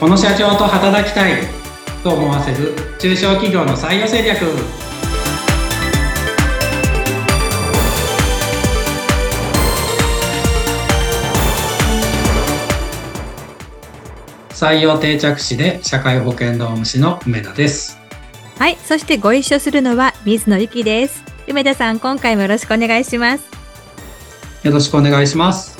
この社長と働きたいと思わせる中小企業の採用戦略。採用定着士で社会保険労務士の梅田です。はい、そしてご一緒するのは水野由紀です。梅田さん、今回もよろしくお願いします。よろしくお願いします。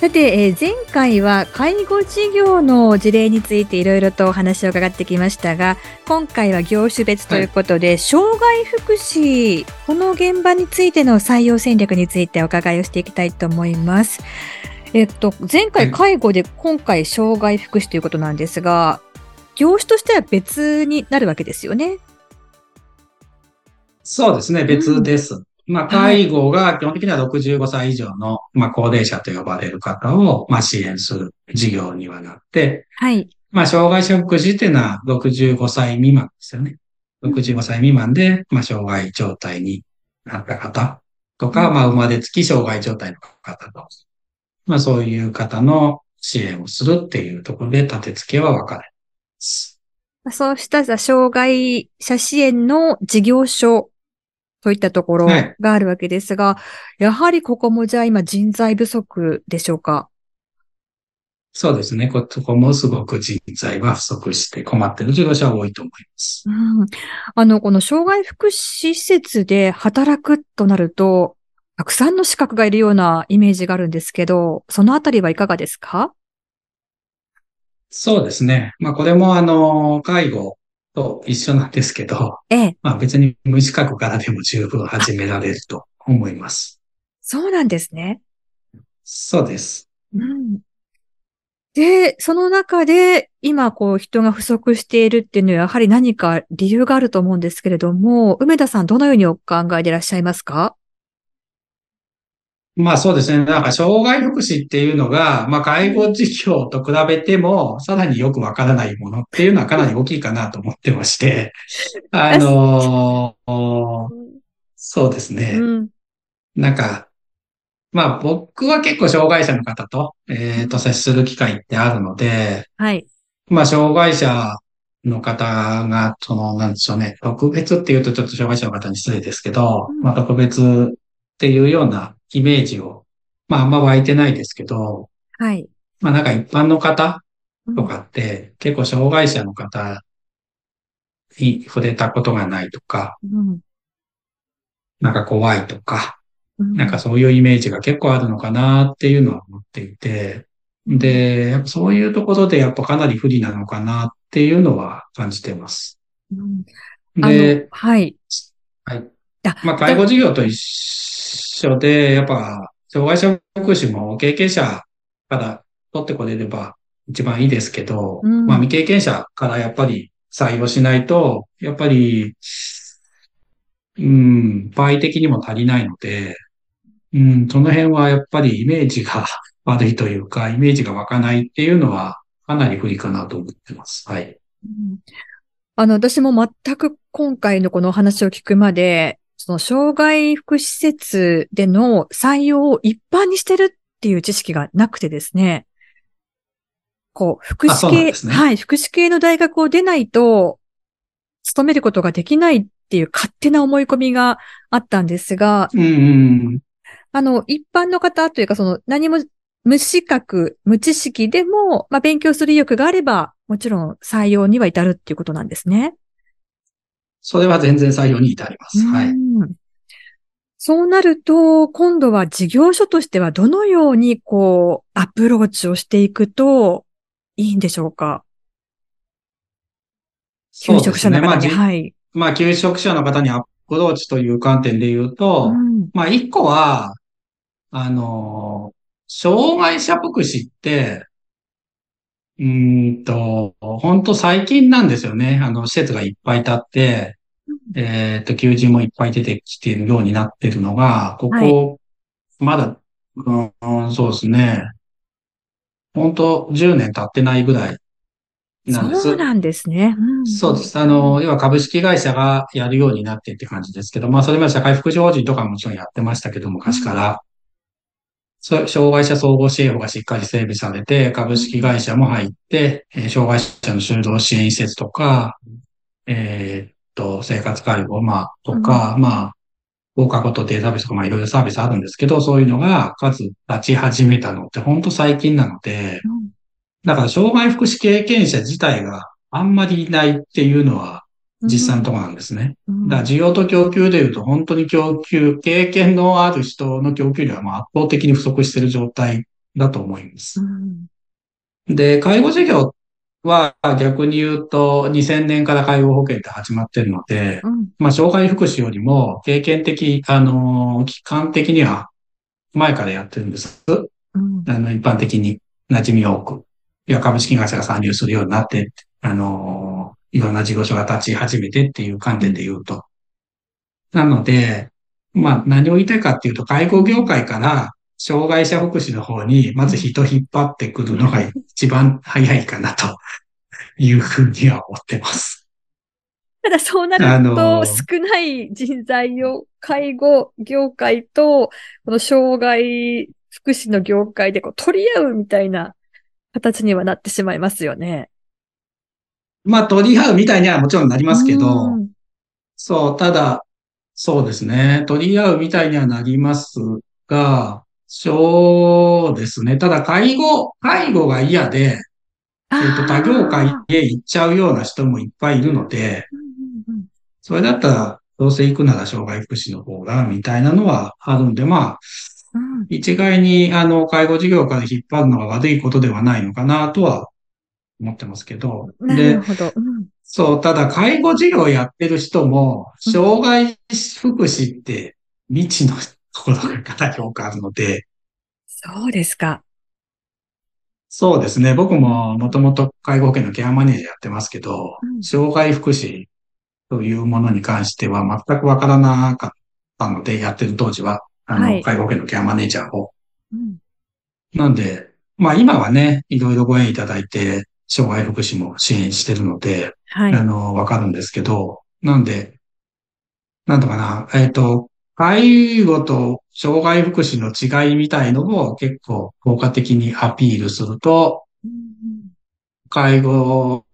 さて、前回は介護事業の事例についていろいろとお話を伺ってきましたが、今回は業種別ということで、障害福祉、この現場についての採用戦略についてお伺いをしていきたいと思います。前回介護で、今回障害福祉ということなんですが、業種としては別になるわけですよね。そうですね、別です。介護が基本的には65歳以上の、高齢者と呼ばれる方を、支援する事業にはなって、障害者福祉っていうのは65歳未満ですよね。65歳未満で、障害状態になった方とか、生まれつき障害状態の方と、そういう方の支援をするっていうところで立て付けは分かれます。そうした障害者支援の事業所といったところがあるわけですが、やはりここもじゃあ今人材不足でしょうか？そうですね。ここもすごく人材は不足して困っている事業者は多いと思います。この障害福祉施設で働くとなると、たくさんの資格がいるようなイメージがあるんですけど、そのあたりはいかがですか？そうですね。これも介護と一緒なんですけど、別に無資格からでも十分始められると思います。そうなんですね。そうです。で、その中で今人が不足しているっていうのはやはり何か理由があると思うんですけれども、梅田さん、どのようにお考えでいらっしゃいますか？そうですね。障害福祉っていうのが、介護事業と比べても、さらによくわからないものっていうのはかなり大きいかなと思ってまして、そうですね。僕は結構障害者の方と、接する機会ってあるので、障害者の方が、なんでしょうね、特別っていうとちょっと障害者の方に失礼ですけど、特別っていうような、イメージを、あんま湧いてないですけど、一般の方とかって、結構障害者の方に触れたことがないとか、怖いとか、そういうイメージが結構あるのかなっていうのは思っていて、で、やっぱそういうところでやっぱかなり不利なのかなっていうのは感じてます。で、介護事業と一緒で、やっぱ、障害者福祉も経験者から取ってこれれば一番いいですけど、未経験者からやっぱり採用しないと、やっぱり、倍的にも足りないので、その辺はやっぱりイメージが悪いというか、イメージが湧かないっていうのはかなり不利かなと思ってます。私も全く今回のこのお話を聞くまで、その障害福祉施設での採用を一般にしてるっていう知識がなくてですね。福祉系、福祉系の大学を出ないと勤めることができないっていう勝手な思い込みがあったんですが、一般の方というか何も無知識でも、勉強する意欲があれば、もちろん採用には至るっていうことなんですね。それは全然採用に至ります。そうなると、今度は事業所としてはどのようにアプローチをしていくといいんでしょうか？求職者の方に。求職者の方にアプローチという観点で言うと、一個は、障害者福祉って、本当最近なんですよね。施設がいっぱい建って、求人もいっぱい出てきているようになっているのが、まだ、そうですね。本当10年経ってないぐらいなんです。そうなんですね。そうです。要は株式会社がやるようになってって感じですけど、それまで社会福祉法人とかもちろんやってましたけど、昔から。障害者総合支援法がしっかり整備されて、株式会社も入って、障害者の就労支援施設とか、生活介護、とか、放課後とデイサービスとか、いろいろサービスあるんですけど、そういうのが数立ち始めたのって、ほんと最近なので、だから、障害福祉経験者自体があんまりいないっていうのは、実際のところなんですね。だから需要と供給でいうと本当に経験のある人の供給量は圧倒的に不足している状態だと思います。で、介護事業は逆に言うと2000年から介護保険って始まってるので、障害福祉よりも経験的、期間的には前からやってるんです。一般的に馴染み多く。いや、株式会社が参入するようになって、いろんな事業所が立ち始めてっていう観点で言うと。なので、何を言いたいかっていうと、介護業界から障害者福祉の方に、まず人引っ張ってくるのが一番早いかなというふうには思ってます。ただそうなると、少ない人材を介護業界と、この障害福祉の業界で取り合うみたいな形にはなってしまいますよね。取り合うみたいにはもちろんなりますけど、ただ、そうですね、取り合うみたいにはなりますが、そうですね、ただ介護が嫌で、他業界へ行っちゃうような人もいっぱいいるので、それだったら、どうせ行くなら障害福祉の方が、みたいなのはあるんで、一概に、介護事業から引っ張るのが悪いことではないのかなとは、思ってますけど。で、そう、ただ介護事業やってる人も、障害福祉って未知のところがかなり多くあるので。そうですか。そうですね。僕ももともと介護保険のケアマネージャーやってますけど、障害福祉というものに関しては全くわからなかったので、やってる当時は、介護保険のケアマネージャーを。なんで、今はね、いろいろご縁いただいて、障害福祉も支援してるので、わかるんですけど、なんで、なんとかな、介護と障害福祉の違いみたいのを結構効果的にアピールすると、介護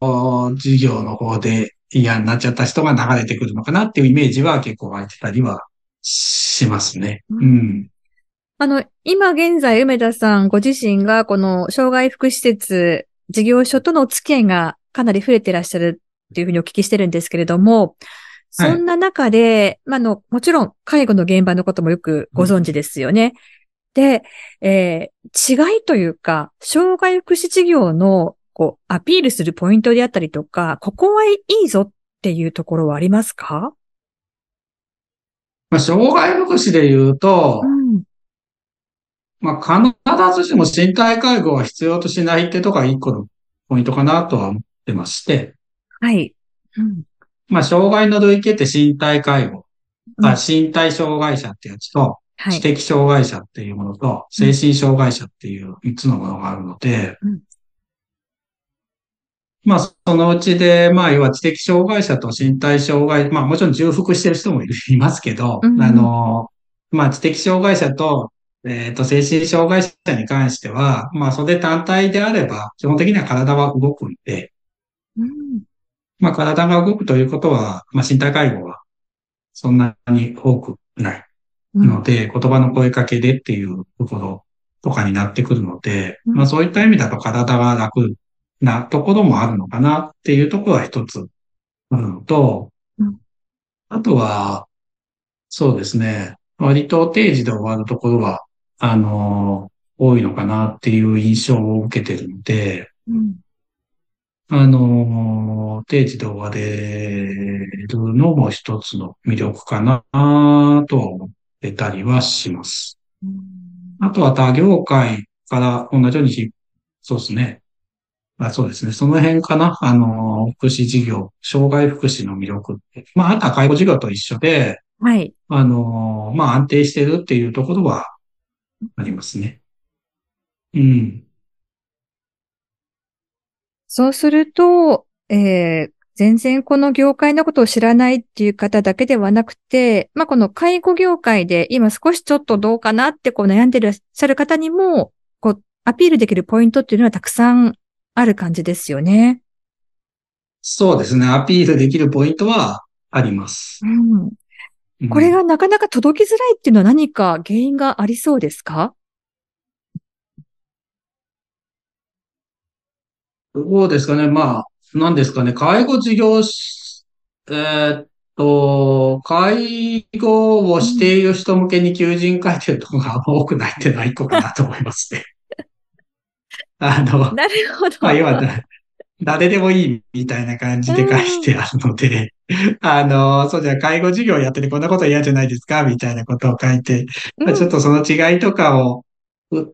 事業の方で嫌になっちゃった人が流れてくるのかなっていうイメージは結構湧いてたりはしますね。今現在、梅田さんご自身がこの障害福祉施設、事業所とのお付き合いがかなり増えていらっしゃるっていうふうにお聞きしてるんですけれども、そんな中で、もちろん介護の現場のこともよくご存知ですよね。で、違いというか、障害福祉事業のアピールするポイントであったりとか、ここはいいぞっていうところはありますか？障害福祉で言うと、必ずしも身体介護は必要としないってとか一個のポイントかなとは思ってまして。障害の類型って身体障害者ってやつと、知的障害者っていうものと、精神障害者っていう3つのものがあるので、そのうちで、要は知的障害者と身体障害、もちろん重複してる人もいますけど、知的障害者と、精神障害者に関しては、それ単体であれば、基本的には体は動くんで、体が動くということは、身体介護はそんなに多くないので、言葉の声かけでっていうところとかになってくるので、そういった意味だと体が楽なところもあるのかなっていうところは一つあるのと、あとは、そうですね、割と定時で終わるところは、多いのかなっていう印象を受けてるので、定時で終われるのも一つの魅力かなとは思ってたりはします。あとは他業界から同じように、その辺かな。福祉事業、障害福祉の魅力って。あとは介護事業と一緒で、安定してるっていうところはありますね。そうすると、全然この業界のことを知らないっていう方だけではなくて、まあ、この介護業界で今少しちょっとどうかなってこう悩んでいらっしゃる方にも、こうアピールできるポイントっていうのはたくさんある感じですよね。そうですね。アピールできるポイントはあります。うん。これがなかなか届きづらいっていうのは何か原因がありそうですか？そうですかね。まあ、何ですかね。介護をしている人向けに求人会というところが多くないってないことだと思いますね。なるほど。まあ、要は誰でもいいみたいな感じで書いてあるので、そうじゃ介護事業やっててこんなこと嫌じゃないですかみたいなことを書いて、まあ、ちょっとその違いとかを訴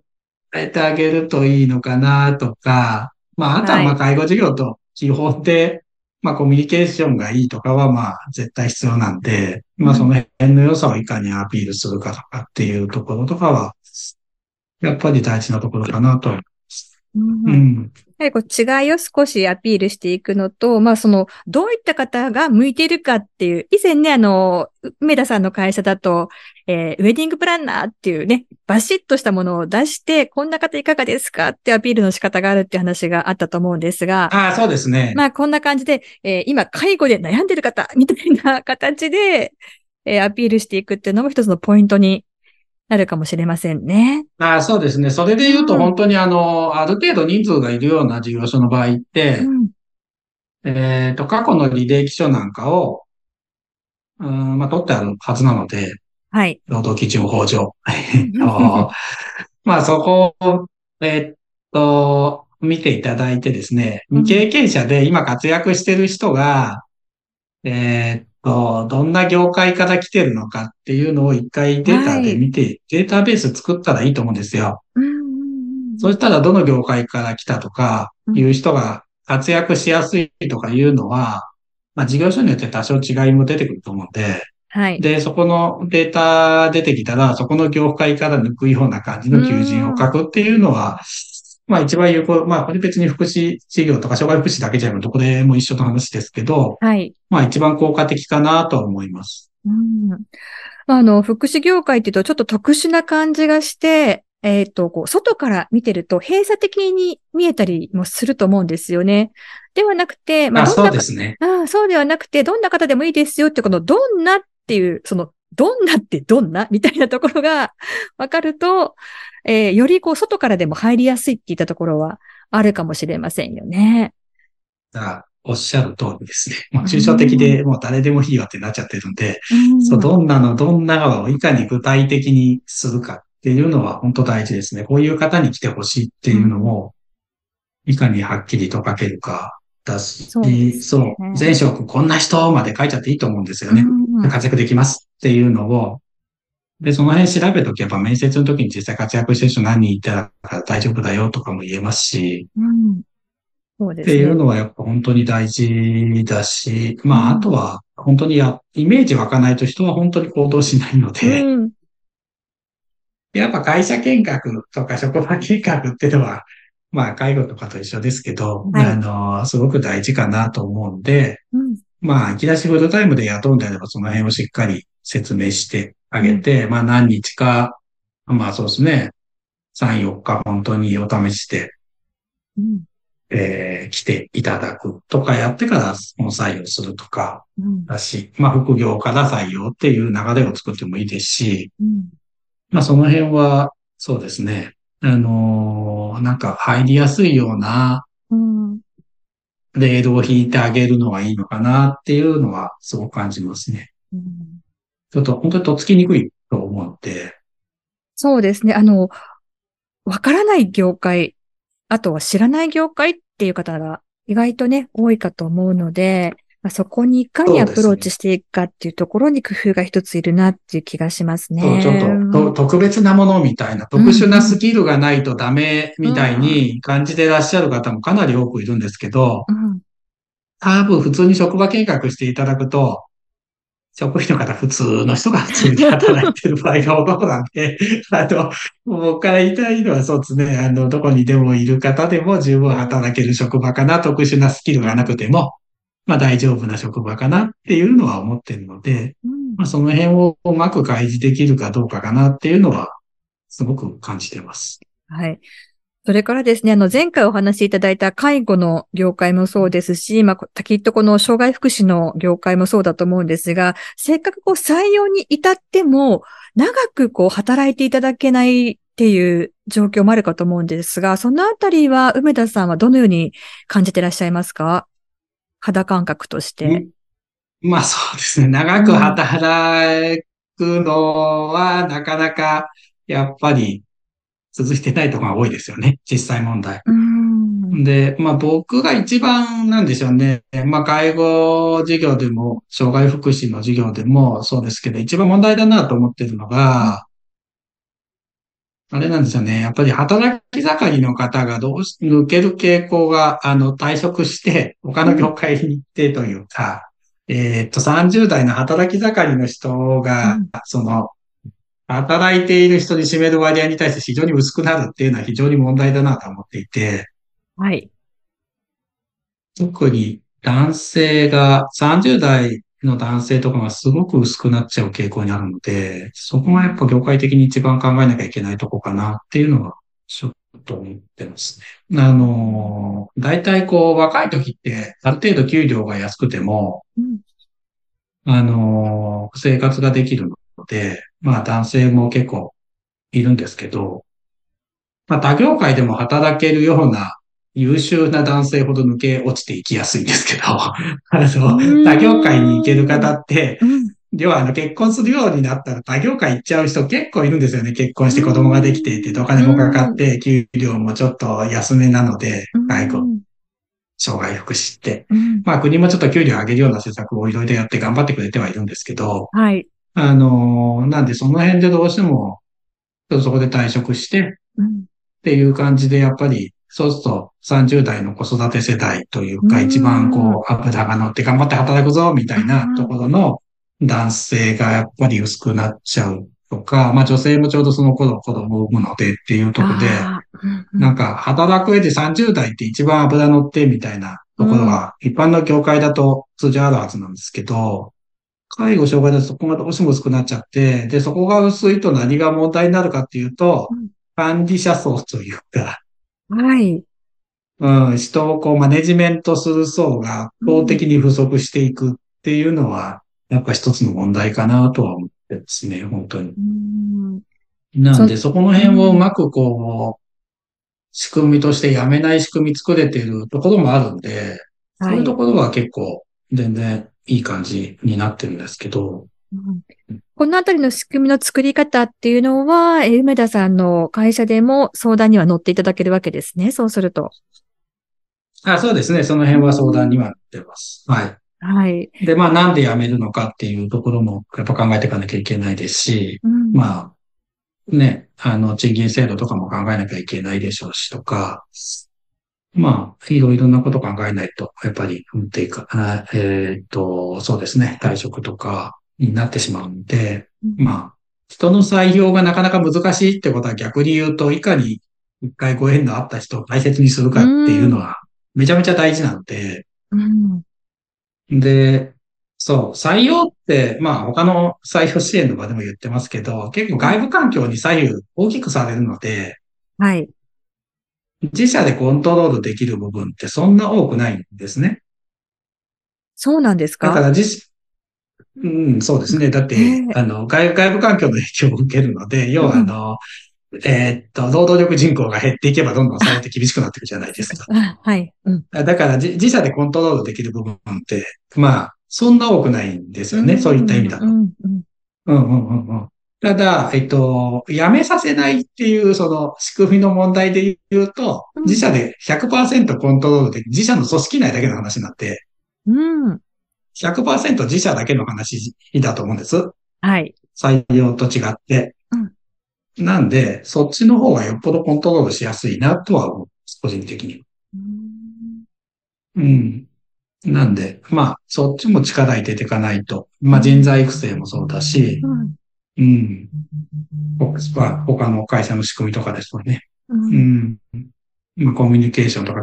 えてあげるといいのかなとか、まあ、あとはまあ介護事業と基本で、まあ、コミュニケーションがいいとかは、まあ、絶対必要なんで、まあ、その辺の良さをいかにアピールするかとかっていうところとかは、やっぱり大事なところかなと思います。うん。やはりこう違いを少しアピールしていくのと、まあ、その、どういった方が向いているかっていう、以前ね、梅田さんの会社だと、ウェディングプランナーっていうね、バシッとしたものを出して、こんな方いかがですかってアピールの仕方があるって話があったと思うんですが。ああ、そうですね。まあ、こんな感じで、今、介護で悩んでる方、みたいな形で、アピールしていくっていうのも一つのポイントになるかもしれませんね。ああ、そうですね。それで言うと、本当にある程度人数がいるような事業所の場合って、過去の履歴書なんかを、まあ、取ってあるはずなので、はい。労働基準法上。まあ、そこを、見ていただいてですね、未経験者で今活躍してる人が、どんな業界から来てるのかっていうのを一回データで見て、はい、データベース作ったらいいと思うんですよ。そしたらどの業界から来たとかいう人が活躍しやすいとかいうのは、まあ事業所によって多少違いも出てくると思うんで、はい。で、そこのデータ出てきたら、そこの業界から抜くような感じの求人を書くっていうのは、まあ一番有効、まあこれ別に福祉事業とか障害福祉だけじゃなくて、これも一緒の話ですけど、はい。まあ一番効果的かなと思います。福祉業界っていうとちょっと特殊な感じがして、こう外から見てると閉鎖的に見えたりもすると思うんですよね。ではなくて、まあそうですね。そうではなくて、どんな方でもいいですよってこのどんなっていう、そのどんなってどんなみたいなところがわかると、よりこう外からでも入りやすいって言ったところはあるかもしれませんよね。おっしゃる通りですね。もう抽象的でもう誰でもいいわってなっちゃってるんで、そうどんなをいかに具体的にするかっていうのは本当大事ですね。こういう方に来てほしいっていうのをいかにはっきりと書けるか。だし、そう、前職こんな人まで書いちゃっていいと思うんですよね。活躍できますっていうのを。で、その辺調べとけば面接の時に実際活躍してる人何人いたら大丈夫だよとかも言えますし。そうですね。っていうのはやっぱ本当に大事だし、まあ、あとは本当にイメージ湧かないと人は本当に行動しないので。やっぱ会社見学とか職場見学っていうのは、まあ、介護とかと一緒ですけど、はい、すごく大事かなと思うんで、まあ、いきなりフルタイムで雇うんであれば、その辺をしっかり説明してあげて、まあ、何日か、まあ、そうですね、3、4日本当にお試しで、来ていただくとかやってから、採用するとか、だし、まあ、副業から採用っていう流れを作ってもいいですし、まあ、その辺は、そうですね、なんか入りやすいような、レールを引いてあげるのはいいのかなっていうのはすごく感じますね。ちょっと本当にとっつきにくいと思って。そうですね。わからない業界、あとは知らない業界っていう方が意外とね、多いかと思うので、まあ、そこにいかにアプローチしていくかっていうところに工夫が一ついるなっていう気がしますね。そう、ちょっと特別なものみたいな、特殊なスキルがないとダメみたいに感じていらっしゃる方もかなり多くいるんですけど、多分普通に職場見学していただくと、職員の方普通の人が普通に働いてる場合が多いなんで、僕から言いたいのはそうですね、どこにでもいる方でも十分働ける職場かな、特殊なスキルがなくても、まあ大丈夫な職場かなっていうのは思ってるので、まあその辺をうまく開示できるかどうかかなっていうのはすごく感じてます。はい。それからですね、前回お話しいただいた介護の業界もそうですし、まあ、きっとこの障害福祉の業界もそうだと思うんですが、せっかくこう採用に至っても、長くこう働いていただけないっていう状況もあるかと思うんですが、そのあたりは梅田さんはどのように感じていらっしゃいますか？肌感覚として。まあそうですね、長く働くのはなかなかやっぱり、続いてないところが多いですよね。実際問題。で、まあ僕が一番なんでしょうね。まあ介護事業でも、障害福祉の事業でもそうですけど、一番問題だなと思ってるのが、あれなんですよね。やっぱり働き盛りの方が抜ける傾向が、退職して他の業界に行ってというか、30代の働き盛りの人が、働いている人に占める割合に対して非常に薄くなるっていうのは非常に問題だなと思っていて。はい。特に男性が、30代の男性とかがすごく薄くなっちゃう傾向にあるので、そこがやっぱ業界的に一番考えなきゃいけないとこかなっていうのはちょっと思ってますね。大体こう若い時ってある程度給料が安くても、生活ができるので、まあ男性も結構いるんですけど、まあ他業界でも働けるような優秀な男性ほど抜け落ちていきやすいんですけど、他業界に行ける方って、要は結婚するようになったら他業界行っちゃう人結構いるんですよね。結婚して子供ができていて、お金もかかって、給料もちょっと安めなので、介護、障害福祉って。まあ国もちょっと給料上げるような施策をいろいろやって頑張ってくれてはいるんですけど、はい。なんでその辺でどうしても、そこで退職して、っていう感じで、やっぱり、そうすると30代の子育て世代というか、一番こう、油が乗って頑張って働くぞ、みたいなところの男性がやっぱり薄くなっちゃうとか、まあ女性もちょうどその頃子供を産むのでっていうところで、なんか働く上で30代って一番油乗ってみたいなところが、一般の業界だと通常あるはずなんですけど、介護障害だとそこがどうしても薄くなっちゃって、で、そこが薄いと何が問題になるかっていうと、管理者層というか、はい。人をこうマネジメントする層が圧倒的に不足していくっていうのは、やっぱ一つの問題かなとは思ってですね、本当に。なんで、そこの辺をうまくこう、仕組みとしてやめない仕組み作れてるところもあるんで、そういうところは結構全然、いい感じになってるんですけど、このあたりの仕組みの作り方っていうのは、梅田さんの会社でも相談には乗っていただけるわけですね。そうすると。そうですね。その辺は相談には乗ってます。はい。はい。で、まあなんで辞めるのかっていうところもやっぱ考えていかなきゃいけないですし、まあね、賃金制度とかも考えなきゃいけないでしょうしとか、まあ、いろいろなこと考えないと、やっぱり、そうですね、退職とかになってしまうんで、まあ、人の採用がなかなか難しいってことは逆に言うと、いかに一回ご縁のあった人を大切にするかっていうのは、めちゃめちゃ大事なので、で、採用って、まあ、他の採用支援の場でも言ってますけど、結構外部環境に左右大きくされるので、はい。自社でコントロールできる部分ってそんな多くないんですね。そうなんですか？だからそうですね。だって、外部環境の影響を受けるので、要は労働力人口が減っていけばどんどんされて厳しくなっていくじゃないですか。はい。だから自社でコントロールできる部分って、まあ、そんな多くないんですよね。そういった意味だと。ただ、辞めさせないっていう、仕組みの問題で言うと、自社で 100% コントロールでき、自社の組織内だけの話になって、100% 自社だけの話だと思うんです。はい。採用と違って。なんで、そっちの方がよっぽどコントロールしやすいなとは思う、個人的に。なんで、まあ、そっちも力入れていかないと。まあ、人材育成もそうだし、他の会社の仕組みとかですよね。コミュニケーションとか、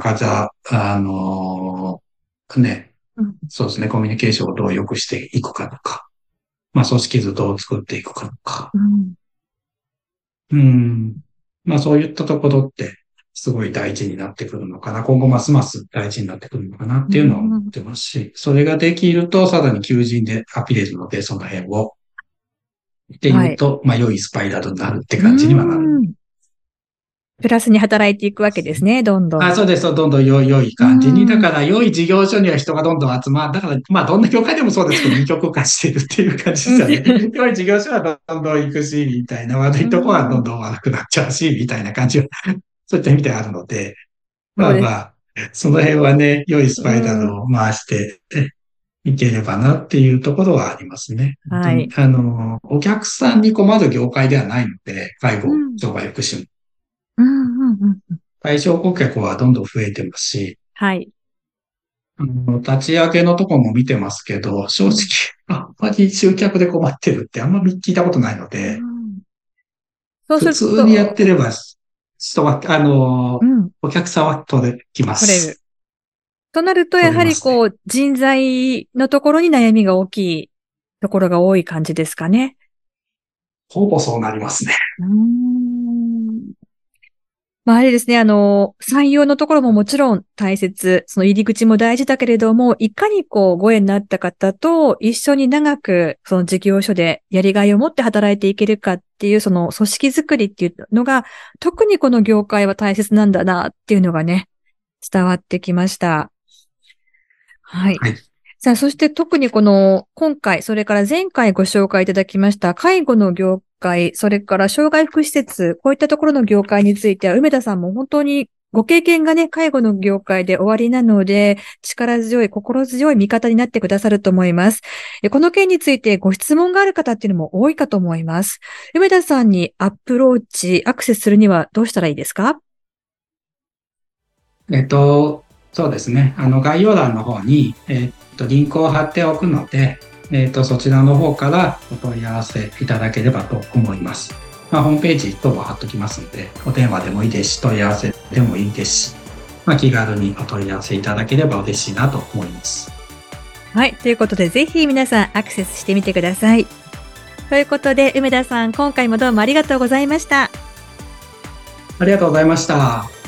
ね、そうですね、コミュニケーションをどう良くしていくかとか、まあ組織図どう作っていくかとか、まあそういったところってすごい大事になってくるのかな、今後ますます大事になってくるのかなっていうのは思ってますし、それができるとさらに求人でアピれるので、その辺をっていうと、まあ良いスパイラルになるって感じにはなる。プラスに働いていくわけですね、どんどん。あ、そうです、どんどん良い感じに。だから、良い事業所には人がどんどん集まる。だから、まあ、どんな業界でもそうですけど、二極化してるっていう感じですよね。良い事業所はどんどん行くし、みたいな。悪いとこはどんどん悪くなっちゃうし、みたいな感じは、そういった意味であるので、まあまあ、その辺はね、良いスパイラルを回していければなっていうところはありますね。はい。お客さんに困る業界ではないので、介護、障害福祉も。対象顧客はどんどん増えてますし、はい。立ち上げのとこも見てますけど、正直、あんまり集客で困ってるってあんまり聞いたことないので、そうすると普通にやってれば、人は、お客さんは取れきます。取れる。となると、やはりこう、人材のところに悩みが大きいところが多い感じですかね。ほぼそうなりますね。まあ、あれですね、採用のところももちろん大切、その入り口も大事だけれども、いかにこう、ご縁になった方と一緒に長く、その事業所でやりがいを持って働いていけるかっていう、その組織づくりっていうのが、特にこの業界は大切なんだなっていうのがね、伝わってきました。はい。はい、さあ、そして特にこの、今回、それから前回ご紹介いただきました、介護の業界、それから障害福祉施設、こういったところの業界については、梅田さんも本当にご経験がね、介護の業界で終わりなので、力強い、心強い味方になってくださると思います。この件についてご質問がある方っていうのも多いかと思います。梅田さんにアプローチ、アクセスするにはどうしたらいいですか？そうですね。概要欄の方に、リンクを貼っておくので、そちらの方からお問い合わせいただければと思います。まあ、ホームページ等は貼っときますので、お電話でもいいですし、問い合わせでもいいですし、まあ、気軽にお問い合わせいただければ嬉しいなと思います。はい、ということでぜひ皆さんアクセスしてみてください。ということで梅田さん、今回もどうもありがとうございました。ありがとうございました。